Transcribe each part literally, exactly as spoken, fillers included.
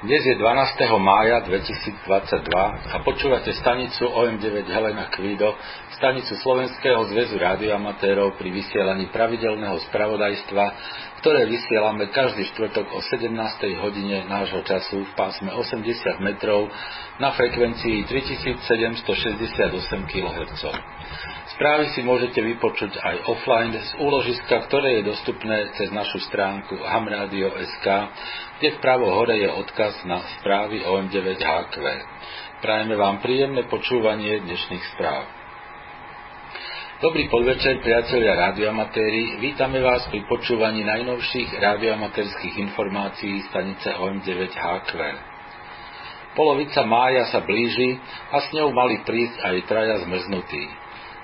Dnes je dvanásteho mája dvetisícdvadsaťdva a počúvate stanicu ó em deväť Helena Kvido, stanicu Slovenského zväzu rádioamatérov pri vysielaní pravidelného spravodajstva, ktoré vysielame každý štvrtok o sedemnástej hodine nášho času v pásme osemdesiat metrov na frekvencii tritisícsedemstošesťdesiatosem kilohertzov. Správy si môžete vypočuť aj offline z úložiska, ktoré je dostupné cez našu stránku ham radio bodka es ká, kde vpravo hore je odkaz na správy ó em deväť há kvé. Prajeme vám príjemné počúvanie dnešných správ. Dobrý podvečer, priatelia rádioamatéri. Vítame vás pri počúvaní najnovších rádioamatérskych informácií stanice ó em deväť há kvé. Polovica mája sa blíži a s ňou mali prísť aj traja zmrznutí.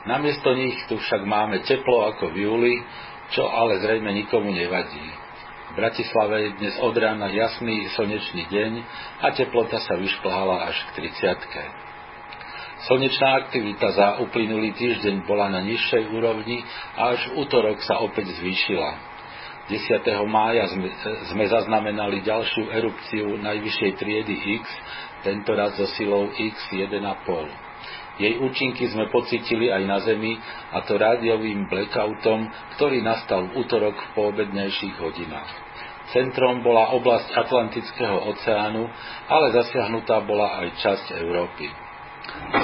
Namiesto nich tu však máme teplo ako v júli, čo ale zrejme nikomu nevadí. V Bratislave je dnes od rána jasný slnečný deň a teplota sa vyšplhala až k tridsiatke. Slnečná aktivita za uplynulý týždeň bola na nižšej úrovni a až v utorok sa opäť zvýšila. desiateho mája sme, sme zaznamenali ďalšiu erupciu najvyššej triedy X, tentoraz so silou iks jeden celá päť. Jej účinky sme pocítili aj na Zemi, a to rádiovým blackoutom, ktorý nastal v utorok v poobednejších hodinách. Centrom bola oblasť Atlantického oceánu, ale zasiahnutá bola aj časť Európy.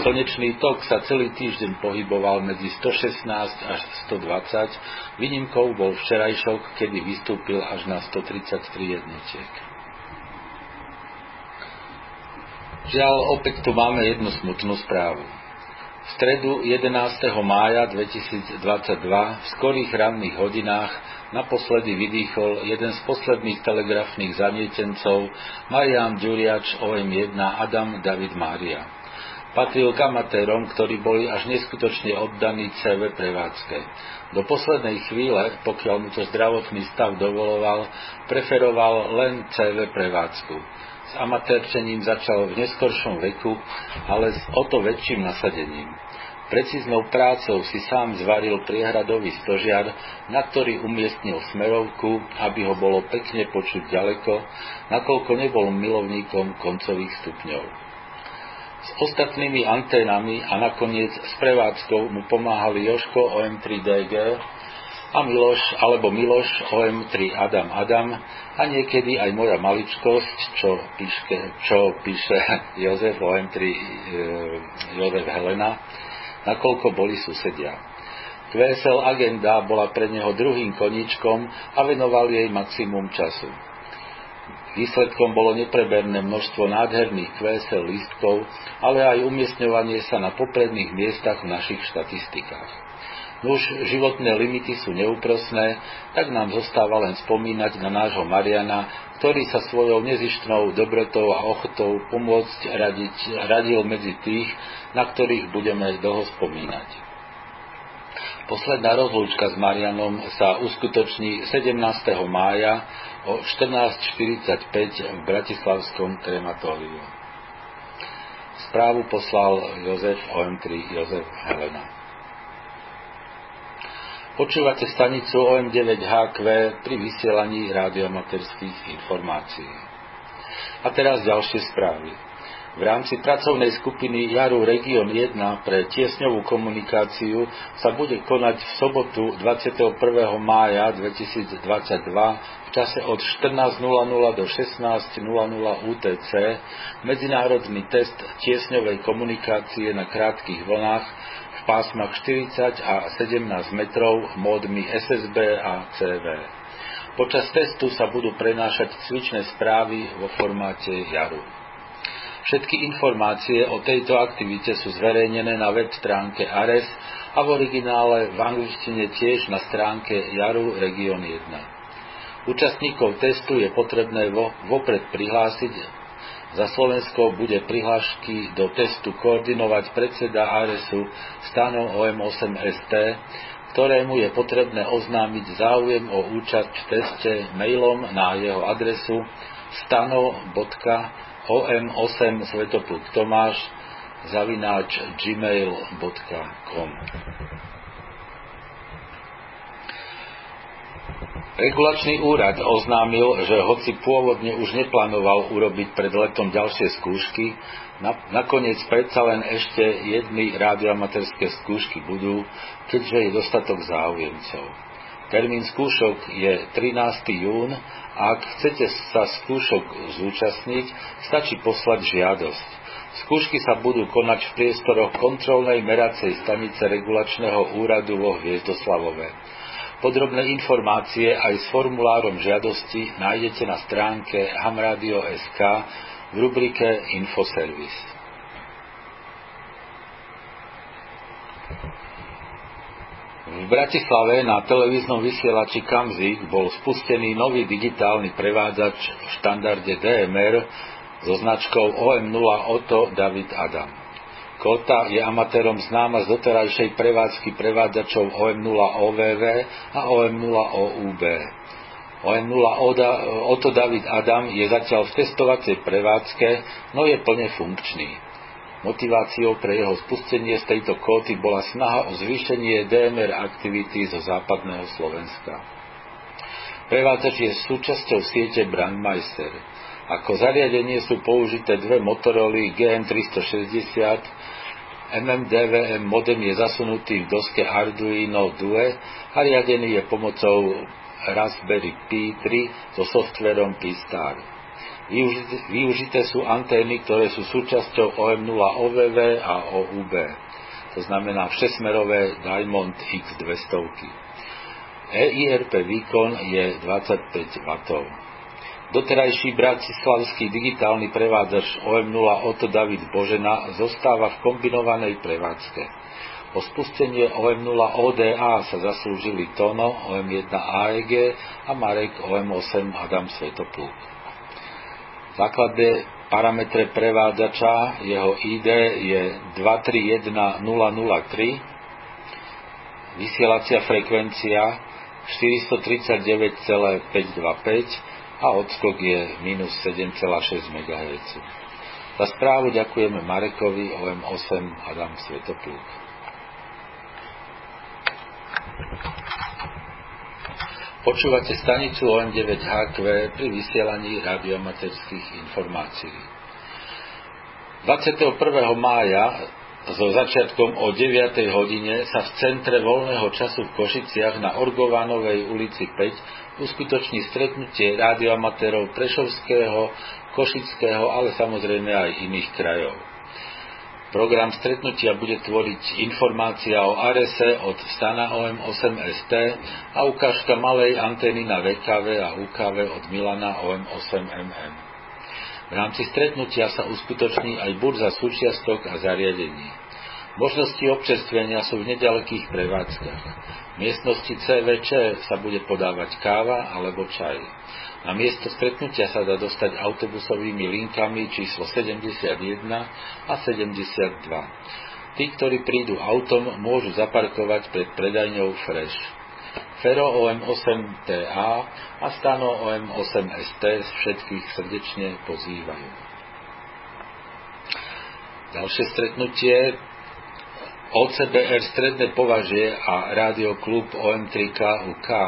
Slnečný tok sa celý týždeň pohyboval medzi stošestnásť až stodvadsať, výnimkou bol včerajšok, kedy vystúpil až na stotridsaťtri jednotiek. Žiaľ, opäť tu máme jednu smutnú správu. V stredu jedenásteho mája dvetisícdvadsaťdva v skorých ranných hodinách naposledy vydýchol jeden z posledných telegrafných zanietencov Marián Ďuriač ó em jeden Adam David Mária. Patril k amatérom, ktorí boli až neskutočne oddaní cé vé prevádzke. Do poslednej chvíle, pokiaľ mu to zdravotný stav dovoloval, preferoval len cé vé prevádzku. S amatérčením začal v neskoršom veku, ale s o to väčším nasadením. Precíznou prácou si sám zvaril priehradový stožiar, na ktorý umiestnil smerovku, aby ho bolo pekne počuť ďaleko, nakoľko nebol milovníkom koncových stupňov. S ostatnými anténami a nakoniec s prevádzkou mu pomáhali Joško ó em tri dé gé a Miloš alebo Miloš ó em tri Adam Adam a niekedy aj moja maličkosť, čo, píške, čo píše Jozef ó em tri e, Jozef Helena, nakoľko boli susedia. kvé es el agenda bola pre neho druhým koníčkom a venoval jej maximum času. Výsledkom bolo nepreberné množstvo nádherných kvé es el lístkov, ale aj umiestňovanie sa na popredných miestach v našich štatistikách. Nuž, životné limity sú neúprosné, tak nám zostáva len spomínať na nášho Mariana, ktorý sa svojou nezištnou dobrotou a ochotou pomôcť radiť, radil medzi tých, na ktorých budeme dlho spomínať. Posledná rozlúčka s Marianom sa uskutoční sedemnásteho mája o štrnásť štyridsaťpäť v bratislavskom krematóriu. Správu poslal Jozef ó em tri Jozef Helena. Počúvate stanicu ó em deväť há kvé pri vysielaní rádioamatérskych informácií. A teraz ďalšie správy. V rámci pracovnej skupiny JARU Region jeden pre tiesňovú komunikáciu sa bude konať v sobotu dvadsiateho prvého mája dvetisícdvadsaťdva v čase od štrnásť nula nula do šestnásť nula nula ú té cé medzinárodný test tiesňovej komunikácie na krátkych vlnách v pásmach štyridsať a sedemnásť metrov módmi es es bé a cé vé. Počas testu sa budú prenášať cvičné správy vo formáte JARU. Všetky informácie o tejto aktivite sú zverejnené na web stránke Ares a v originále v angličtine tiež na stránke JARU Region jeden. Účastníkov testu je potrebné vopred prihlásiť. Za Slovensko bude prihlášky do testu koordinovať predseda Aresu Stano ó em osem es té, ktorému je potrebné oznámiť záujem o účasť v teste mailom na jeho adresu stano bodka o m osem svetopúk tomáš zavináč gmail bodka com. Regulačný úrad oznámil, že hoci pôvodne už neplánoval urobiť pred letom ďalšie skúšky, nakoniec predsa len ešte jedny rádioamatérske skúšky budú, keďže je dostatok záujemcov. Termín skúšok je trinásteho júna a ak chcete sa skúšok zúčastniť, stačí poslať žiadosť. Skúšky sa budú konať v priestoroch kontrolnej meracej stanice regulačného úradu vo Hviezdoslavove. Podrobné informácie aj s formulárom žiadosti nájdete na stránke hamradio bodka es ká v rubrike Infoservis. V Bratislave na televíznom vysielači Kamzik bol spustený nový digitálny prevádzač v štandarde dé em er so značkou ó em nula Otto David Adam. Kota je amatérom známa z doterajšej prevádzky prevádzačov ó em nula ó vé vé a ó em nula ó ú bé. ó em nula Oda, Otto David Adam je zatiaľ v testovacej prevádzke, no je plne funkčný. Motiváciou pre jeho spustenie z tejto kóty bola snaha o zvýšenie dé em er aktivity zo západného Slovenska. Prevádzač je súčasťou siete Brandmeister. Ako zariadenie sú použité dve Motoroly gé em tristošesťdesiat, em em dé vé em modem je zasunutý v doske Arduino Due a riadený je pomocou Raspberry Pi tri so softverom Pi-Star. Využité sú antény, ktoré sú súčasťou ó em nula ó vé vé a ó ú bé, to znamená šesťsmerové Diamond X dvesto. é í er pé výkon je dvadsaťpäť wattov. Doterajší bratislavský digitálny prevádzač ó em nula Otto David Božena zostáva v kombinovanej prevádzke. O spustenie ó em nula ó dé á sa zaslúžili Tono ó em jeden á é gé a Marek ó em osem Adam Svetopúk. Základné parametre prevádzača, jeho í dé je dvestotridsaťjeden nula nula tri, vysielacia frekvencia štyristotridsaťdeväť celá päťdesiatdva päť a odskok je minus sedem celá šesť megahertz. Za správu ďakujeme Marekovi ó em osem Adam Svetopúk. Počúvate stanicu ó em deväť há kvé pri vysielaní radioamaterských informácií. dvadsiateho prvého mája so začiatkom o deviatej hodine sa v centre voľného času v Košiciach na Orgovanovej ulici päť uskutoční stretnutie rádioamatérov prešovského, košického, ale samozrejme aj iných krajov. Program stretnutia bude tvoriť informácia o Arese od Stana ó em osem es té a ukážka malej antény na vé ká vé a ú ká vé od Milana ó em osem em em. V rámci stretnutia sa uskutoční aj burza súčiastok a zariadení. Možnosti občerstvenia sú v nedalekých prevádzkach. V miestnosti cé vé čé sa bude podávať káva alebo čaj. Na miesto stretnutia sa dá dostať autobusovými linkami číslo sedemdesiatjeden a sedemdesiatdva. Tí, ktorí prídu autom, môžu zaparkovať pred predajňou Fresh. Fero ó em osem té á a Stano ó em osem es té všetkých srdečne pozývajú. Ďalšie stretnutie ó cé bé er Stredné považie a Rádioklub ó em tri ká u ká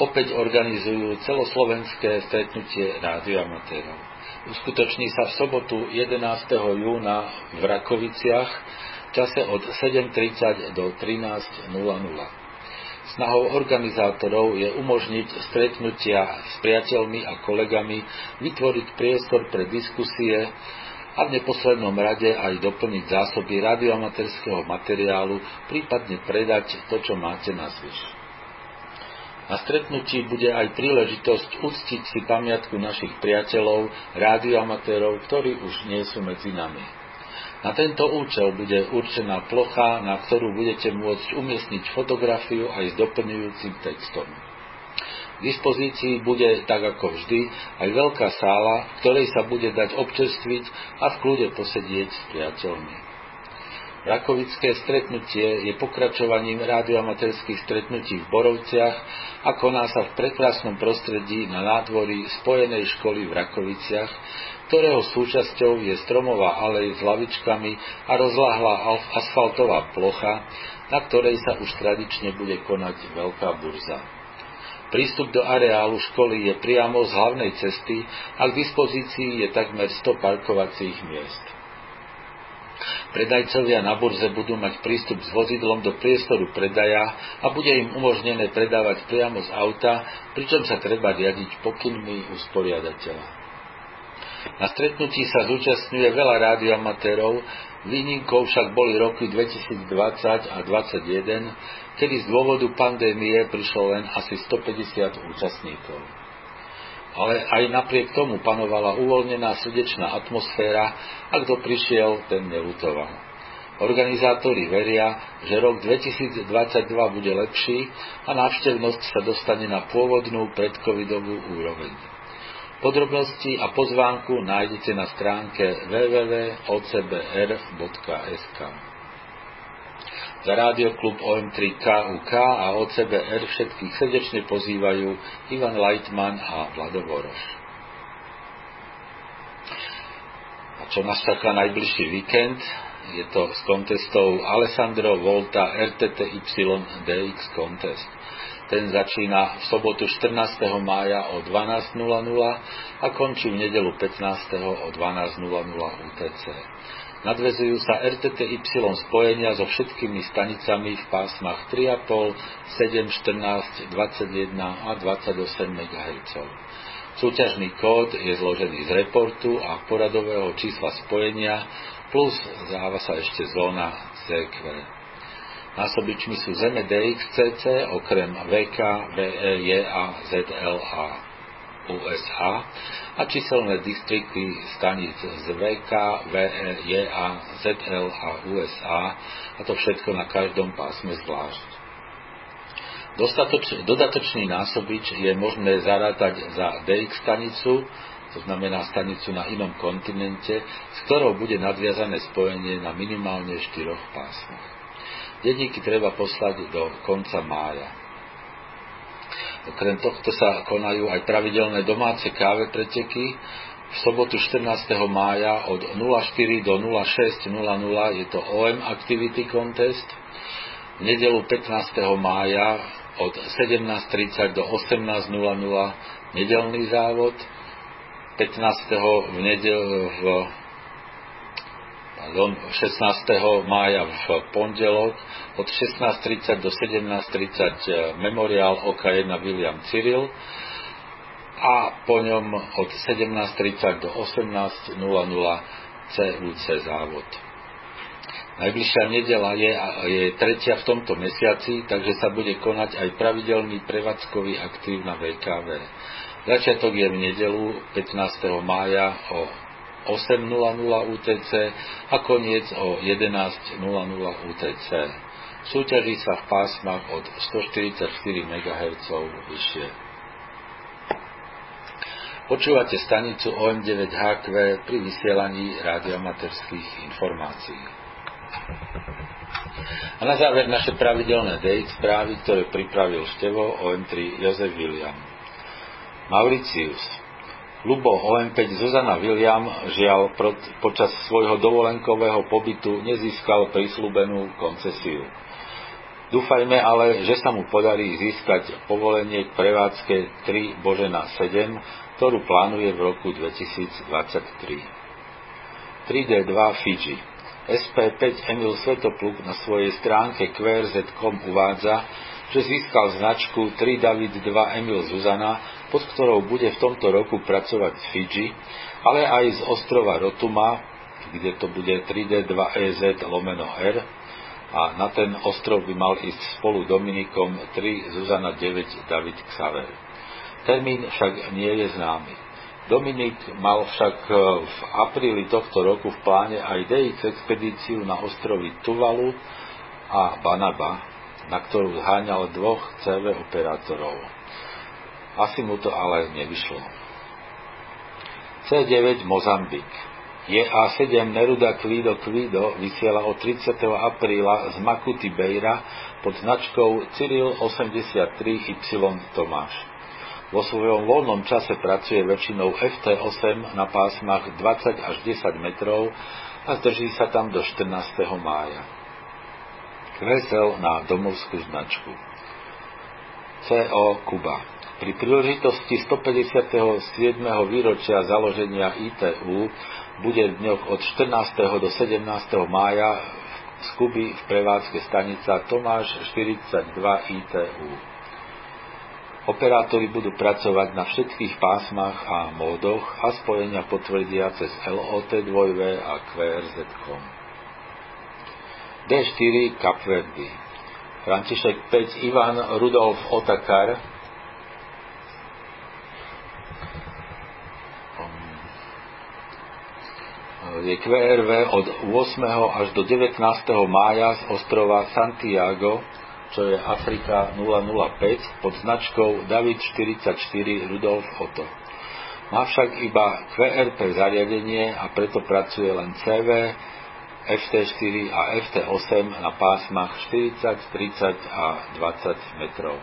opäť organizujú celoslovenské stretnutie rádioamatérov. Uskutoční sa v sobotu jedenásteho júna v Rakoviciach v čase od sedem tridsať do trinásť nula nula. Snahou organizátorov je umožniť stretnutia s priateľmi a kolegami, vytvoriť priestor pre diskusie a v neposlednom rade aj doplniť zásoby radioamatérskeho materiálu, prípadne predať to, čo máte na zvyš. Na stretnutí bude aj príležitosť uctiť si pamiatku našich priateľov, radioamatérov, ktorí už nie sú medzi nami. Na tento účel bude určená plocha, na ktorú budete môcť umiestniť fotografiu aj s doplňujúcim textom. V dispozícii bude, tak ako vždy, aj veľká sála, v ktorej sa bude dať občerstviť a v kľude posedieť s priateľmi. Rakovické stretnutie je pokračovaním rádioamatérskych stretnutí v Borovciach a koná sa v prekrásnom prostredí na nádvorí Spojenej školy v Rakoviciach, ktorého súčasťou je stromová alej s lavičkami a rozláhlá asfaltová plocha, na ktorej sa už tradične bude konať veľká burza. Prístup do areálu školy je priamo z hlavnej cesty a k dispozícii je takmer sto parkovacích miest. Predajcovia na burze budú mať prístup s vozidlom do priestoru predaja a bude im umožnené predávať priamo z auta, pričom sa treba riadiť pokynmi usporiadateľa. Na stretnutí sa zúčastňuje veľa rádioamatérov, výnimkou však boli roky dvetisícdvadsať a dvetisícdvadsaťjeden, kedy z dôvodu pandémie prišlo len asi stopäťdesiat účastníkov. Ale aj napriek tomu panovala uvoľnená srdečná atmosféra a kto prišiel, ten neľutoval. Organizátori veria, že rok dvetisícdvadsaťdva bude lepší a návštevnosť sa dostane na pôvodnú predcovidovú úroveň. Podrobnosti a pozvánku nájdete na stránke w w w bodka o c b r bodka s k. Za Rádioklub O M tri K U K a O C B R všetkých srdečne pozývajú Ivan Leitman a Vlado Voroš. A čo nás čaká najbližší víkend? Je to s kontestou Alessandro Volta R T T Y D X Contest. Ten začína v sobotu štrnásteho mája o dvanásť nula nula a končí v nedeľu pätnásteho o dvanásť nula nula U T C. Nadvezujú sa R T T Y spojenia so všetkými stanicami v pásmach tri a pol, sedem, štrnásť, dvadsaťjeden a dvadsaťosem MHz. Súťažný kód je zložený z reportu a poradového čísla spojenia, plus dáva sa ešte zóna C Q. Násobičmi sú Zeme D X C C, okrem V K, V E, J a Z L a U S A a číselné distrikty staníc z V K, V E, J a Z L a U S A, a to všetko na každom pásme zvlášť. Dostatoč, dodatočný násobič je možné zarátať za D X stanicu, to znamená stanicu na inom kontinente, s ktorou bude nadviazané spojenie na minimálne štyroch pásmach. Denníky treba poslať do konca mája. Okrem tohto sa konajú aj pravidelné domáce káve preteky. V sobotu štrnásteho mája od štyri do šesť je to O M Activity Contest. V nedeľu pätnásteho mája od sedemnásť tridsať do osemnásť nula nula nedeľný závod. pätnásteho v nedeľu v šestnásteho mája v pondelok od šestnásť tridsať do sedemnásť tridsať memoriál O K jeden William Cyril a po ňom od sedemnásť tridsať do osemnásť nula nula C U C závod. Najbližšia nedeľa je, je tretia v tomto mesiaci, takže sa bude konať aj pravidelný prevádzkový aktív na V K V. Začiatok je v nedeľu pätnásteho mája o osem nula nula U T C a koniec o jedenásť nula nula U T C. Súťaží sa v pásmach od stoštyridsaťštyri MHz vyššie. Počúvate stanicu O M deväť H Q pri vysielaní radioamaterských informácií. A na záver naše pravidelné D X správy, ktoré pripravil Števo O M tri Jozef William. Mauricius. Ľubo O M päť Zuzana William žiaľ počas svojho dovolenkového pobytu nezískal prísľubenú koncesiu. Dúfajme ale, že sa mu podarí získať povolenie k prevádzke tri Božena sedem, ktorú plánuje v roku dvetisícdvadsaťtri. tri D dva Fidži. S P päť Emil Svetopúk na svojej stránke q r z bodka com uvádza, že získal značku tri David dva Emil Zuzana, pod ktorou bude v tomto roku pracovať z Fidži, ale aj z ostrova Rotuma, kde to bude tri D dva E Z lomeno R, a na ten ostrov by mal ísť spolu Dominikom tri Zuzana deväť David Xaver. Termín však nie je známy. Dominik mal však v apríli tohto roku v pláne aj D X expedíciu na ostrovy Tuvalu a Banaba, na ktorú zháňal dvoch C V operátorov. Asi mu to ale nevyšlo. C deväť Mozambik. J A sedem Neruda Kvido Kvido vysiela od tridsiateho apríla z Makuti Beira pod značkou Cyril osemdesiattri Y Tomáš. Vo svojom voľnom čase pracuje väčšinou F T osem na pásmach dvadsať až desať metrov a zdrží sa tam do štrnásteho mája. Kvesel na domovskú značku. C O Kuba. Pri príležitosti stopäťdesiateho siedmeho výročia založenia í té ú bude v dňoch od štrnásteho do sedemnásteho mája v Kuby v prevádzke stanica Tomáš štyridsaťdva í té ú. Operátori budú pracovať na všetkých pásmach a módoch a spojenia potvrdia cez el ó té dva vé a kvé er zet kom. dé štyri Kapverdy František päť Ivan Rudolf Otakar je kvé er vé od ôsmeho až do devätnásteho mája z ostrova Santiago, čo je Afrika nula nula päť, pod značkou David štyridsaťštyri Rudolf Otto. Má však iba kvé er pé zariadenie a preto pracuje len cé vé, ef té štyri a ef té osem na pásmach štyridsať, tridsať a dvadsať metrov.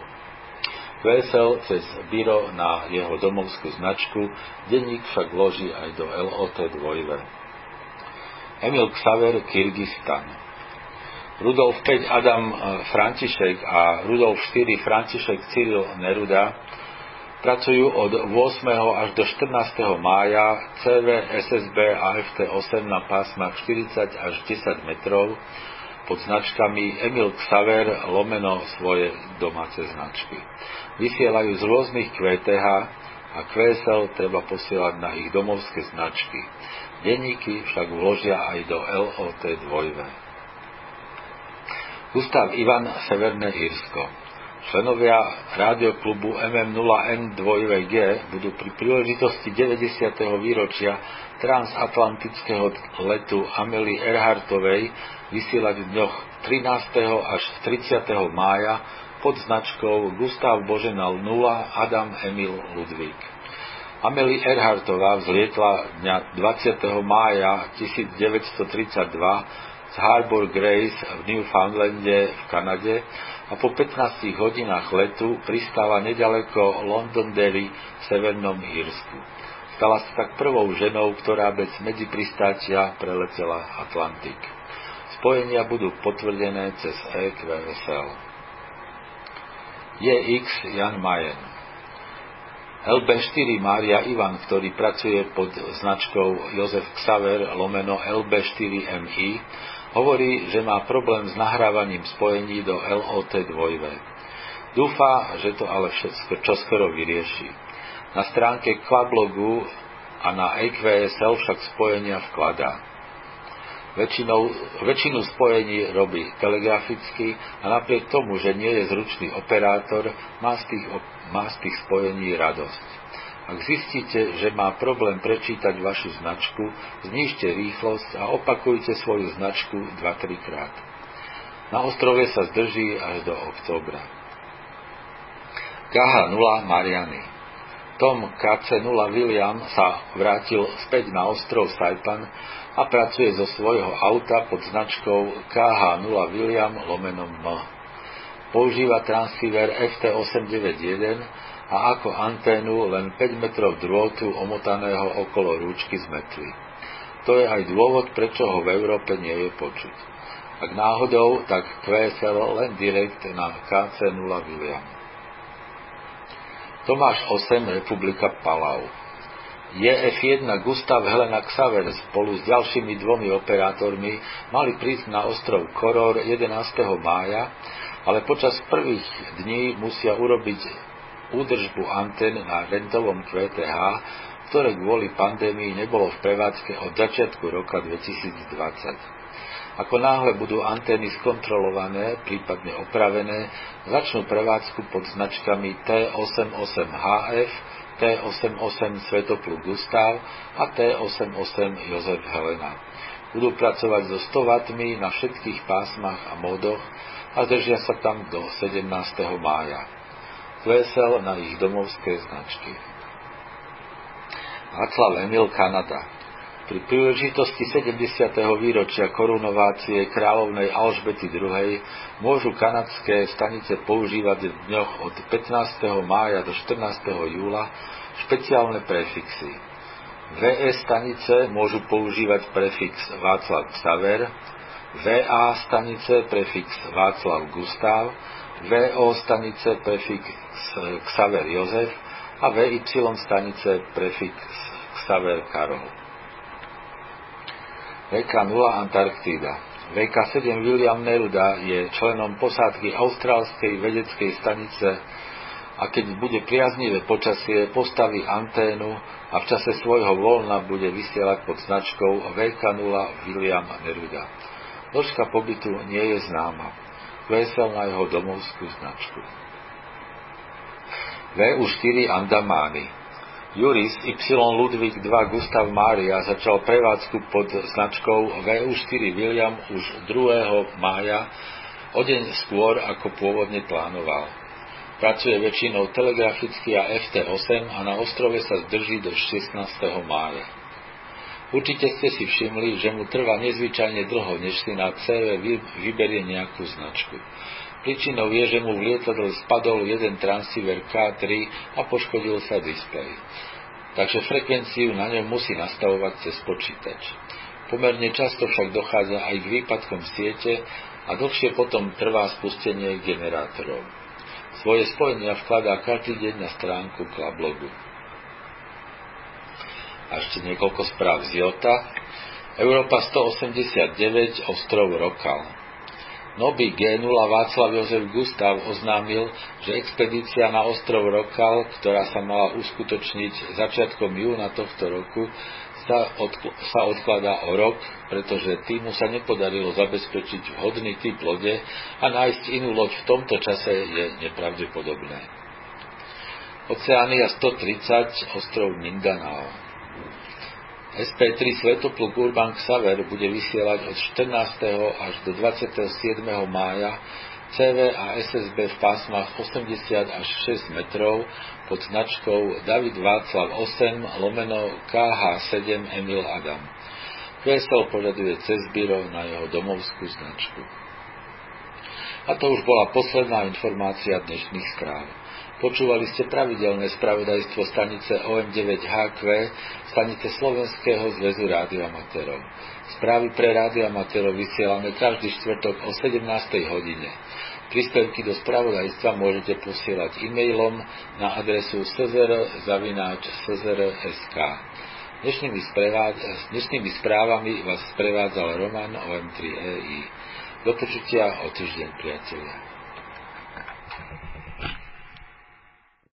Vesel cez biro na jeho domovskú značku, denník však vloží aj do el ó té dva vé. Emil Xaver, Kyrgyzstan. Rudolf päť Adam František a Rudolf štyri František Cyril Neruda pracujú od ôsmeho až do štrnásteho mája cé vé, es es bé a ef té osem na pásmach štyridsať až desať metrov pod značkami Emil Xaver lomeno svoje domáce značky. Vysielajú z rôznych kvé té há a kvé es el treba posielať na ich domovské značky. Denníky však vložia aj do el ó té dva vé. Gustav Ivan, Severné Írsko. Členovia rádioklubu em em nula en dva vé gé budú pri príležitosti deväťdesiateho výročia transatlantického letu Amelie Earhartovej vysielať v dňoch trinásteho až tridsiateho mája pod značkou Gustav Božena nula Adam Emil Ludvík. Amelie Earhartová vzlietla dňa dvadsiateho mája devätnásťstotridsaťdva z Harbour Grace v Newfoundlande v Kanade a po pätnástich hodinách letu pristála nedaleko Londonderry v Severnom Írsku. Stala sa tak prvou ženou, ktorá bez medzipristátia preletela Atlantik. Spojenia budú potvrdené cez é kvé es el. jé iks Jan Mayen el bé štyri Mária Ivan, ktorý pracuje pod značkou Jozef Xaver lomeno el bé štyri em í, hovorí, že má problém s nahrávaním spojení do el ó té dva vé. Dúfa, že to ale všetko čoskoro vyrieši. Na stránke Kvablogu a na é kvé es el však spojenia vkladá. Väčšinou, väčšinu spojení robí telegraficky a napriek tomu, že nie je zručný operátor, má z tých, má z tých spojení radosť. Ak zistíte, že má problém prečítať vašu značku, znížte rýchlosť a opakujte svoju značku dva až tri krát. Na ostrove sa zdrží až do októbra. ká há nula Mariany Tom ká cé nula William sa vrátil späť na ostrov Saipan a pracuje zo svojho auta pod značkou ká há nula William lomenom M. Používa transceiver ef té osem deväťdesiatjeden a ako anténu len päť metrov drôtu omotaného okolo rúčky z metvy. To je aj dôvod, prečo ho v Európe nie je počuť. Ak náhodou, tak kvé es el len direkt na ká cé nula William. Tomáš osem, Republika Palau. jé ef jeden Gustav Helena Xaver spolu s ďalšími dvomi operátormi mali prísť na ostrov Koror jedenásteho mája, ale počas prvých dní musia urobiť údržbu antén na rentovom kvé té há, ktoré kvôli pandémii nebolo v prevádzke od začiatku roka dvetisícdvadsať. Ako náhle budú antény skontrolované, prípadne opravené, začnú prevádzku pod značkami té osemdesiatosem há ef, té osemdesiatosem Svetopúk Gustav a té osemdesiatosem Jozef Helena. Budú pracovať so sto wattmi na všetkých pásmach a módoch a držia sa tam do sedemnásteho mája. Vesel na ich domovské značky. Václav Emil, Kanada. Pri príležitosti sedemdesiateho výročia korunovácie kráľovnej Alžbety druhej môžu kanadské stanice používať v dňoch od pätnásteho mája do štrnásteho júla špeciálne prefixy. vé é stanice môžu používať prefix Václav Xaver, vé á stanice prefix Václav Gustav a vé ó stanice prefix Xaver Jozef a vé ypsilon stanice prefix Xaver Karol. vé ká nula Antarktída. vé ká sedem William Neruda je členom posádky austrálskej vedeckej stanice a keď bude priaznivé počasie, postaví anténu a v čase svojho voľna bude vysielať pod značkou vé ká nula William Neruda. Dĺžka pobytu nie je známa. Vesel na jeho domovskú značku. vé ú štyri Andamány. Juris Y. Ludvík dva Gustav Mária začal prevádzku pod značkou vé ú štyri William už druhého mája, o deň skôr ako pôvodne plánoval. Pracuje väčšinou telegraficky a ef té osem a na ostrove sa zdrží do šestnásteho mája. Určite ste si všimli, že mu trvá nezvyčajne dlho, než si na cé vé vyberie nejakú značku. Príčinou je, že mu v lietadle spadol jeden transceiver ká tri a poškodil sa displej. Takže frekvenciu na ňom musí nastavovať cez počítač. Pomerne často však dochádza aj k výpadkom siete a dlhšie potom trvá spustenie generátorov. Svoje spojenia vkladá každý deň na stránku Klablogu. A ešte niekoľko správ z Jota. Európa sto osemdesiatdeväť, ostrov Rokal. Nový gé nula Václav Jozef Gustav oznámil, že expedícia na ostrov Rokal, ktorá sa mala uskutočniť začiatkom júna tohto roku, sa, odkl- sa odkladá o rok, pretože týmu sa nepodarilo zabezpečiť vhodný typ lode a nájsť inú loď v tomto čase je nepravdepodobné. Oceánia sto tridsať, ostrov Mindanao. es pé tri Svetopluk Urban Xaver bude vysielať od štrnásteho až do dvadsiateho siedmeho mája cé vé a es es bé v pásmach osemdesiat až šesť metrov pod značkou David Václav osem lomeno ká há sedem Emil Adam. Vesel požaduje cez biro na jeho domovskú značku. A to už bola posledná informácia dnešných správ. Počúvali ste pravidelné spravodajstvo stanice ó em deväť há kvé, stanice Slovenského zväzu rádioamatérov. Správy pre rádioamatérov vysielame každý štvrtok o sedemnástej hodine. Príspevky do spravodajstva môžete posielať e-mailom na adresu es zet er zavináč es zet er bodka es ká. Dnešnými, sprevád- dnešnými správami vás sprevádzal Roman ó em tri é i. Do počutia o týždeň, priatelia.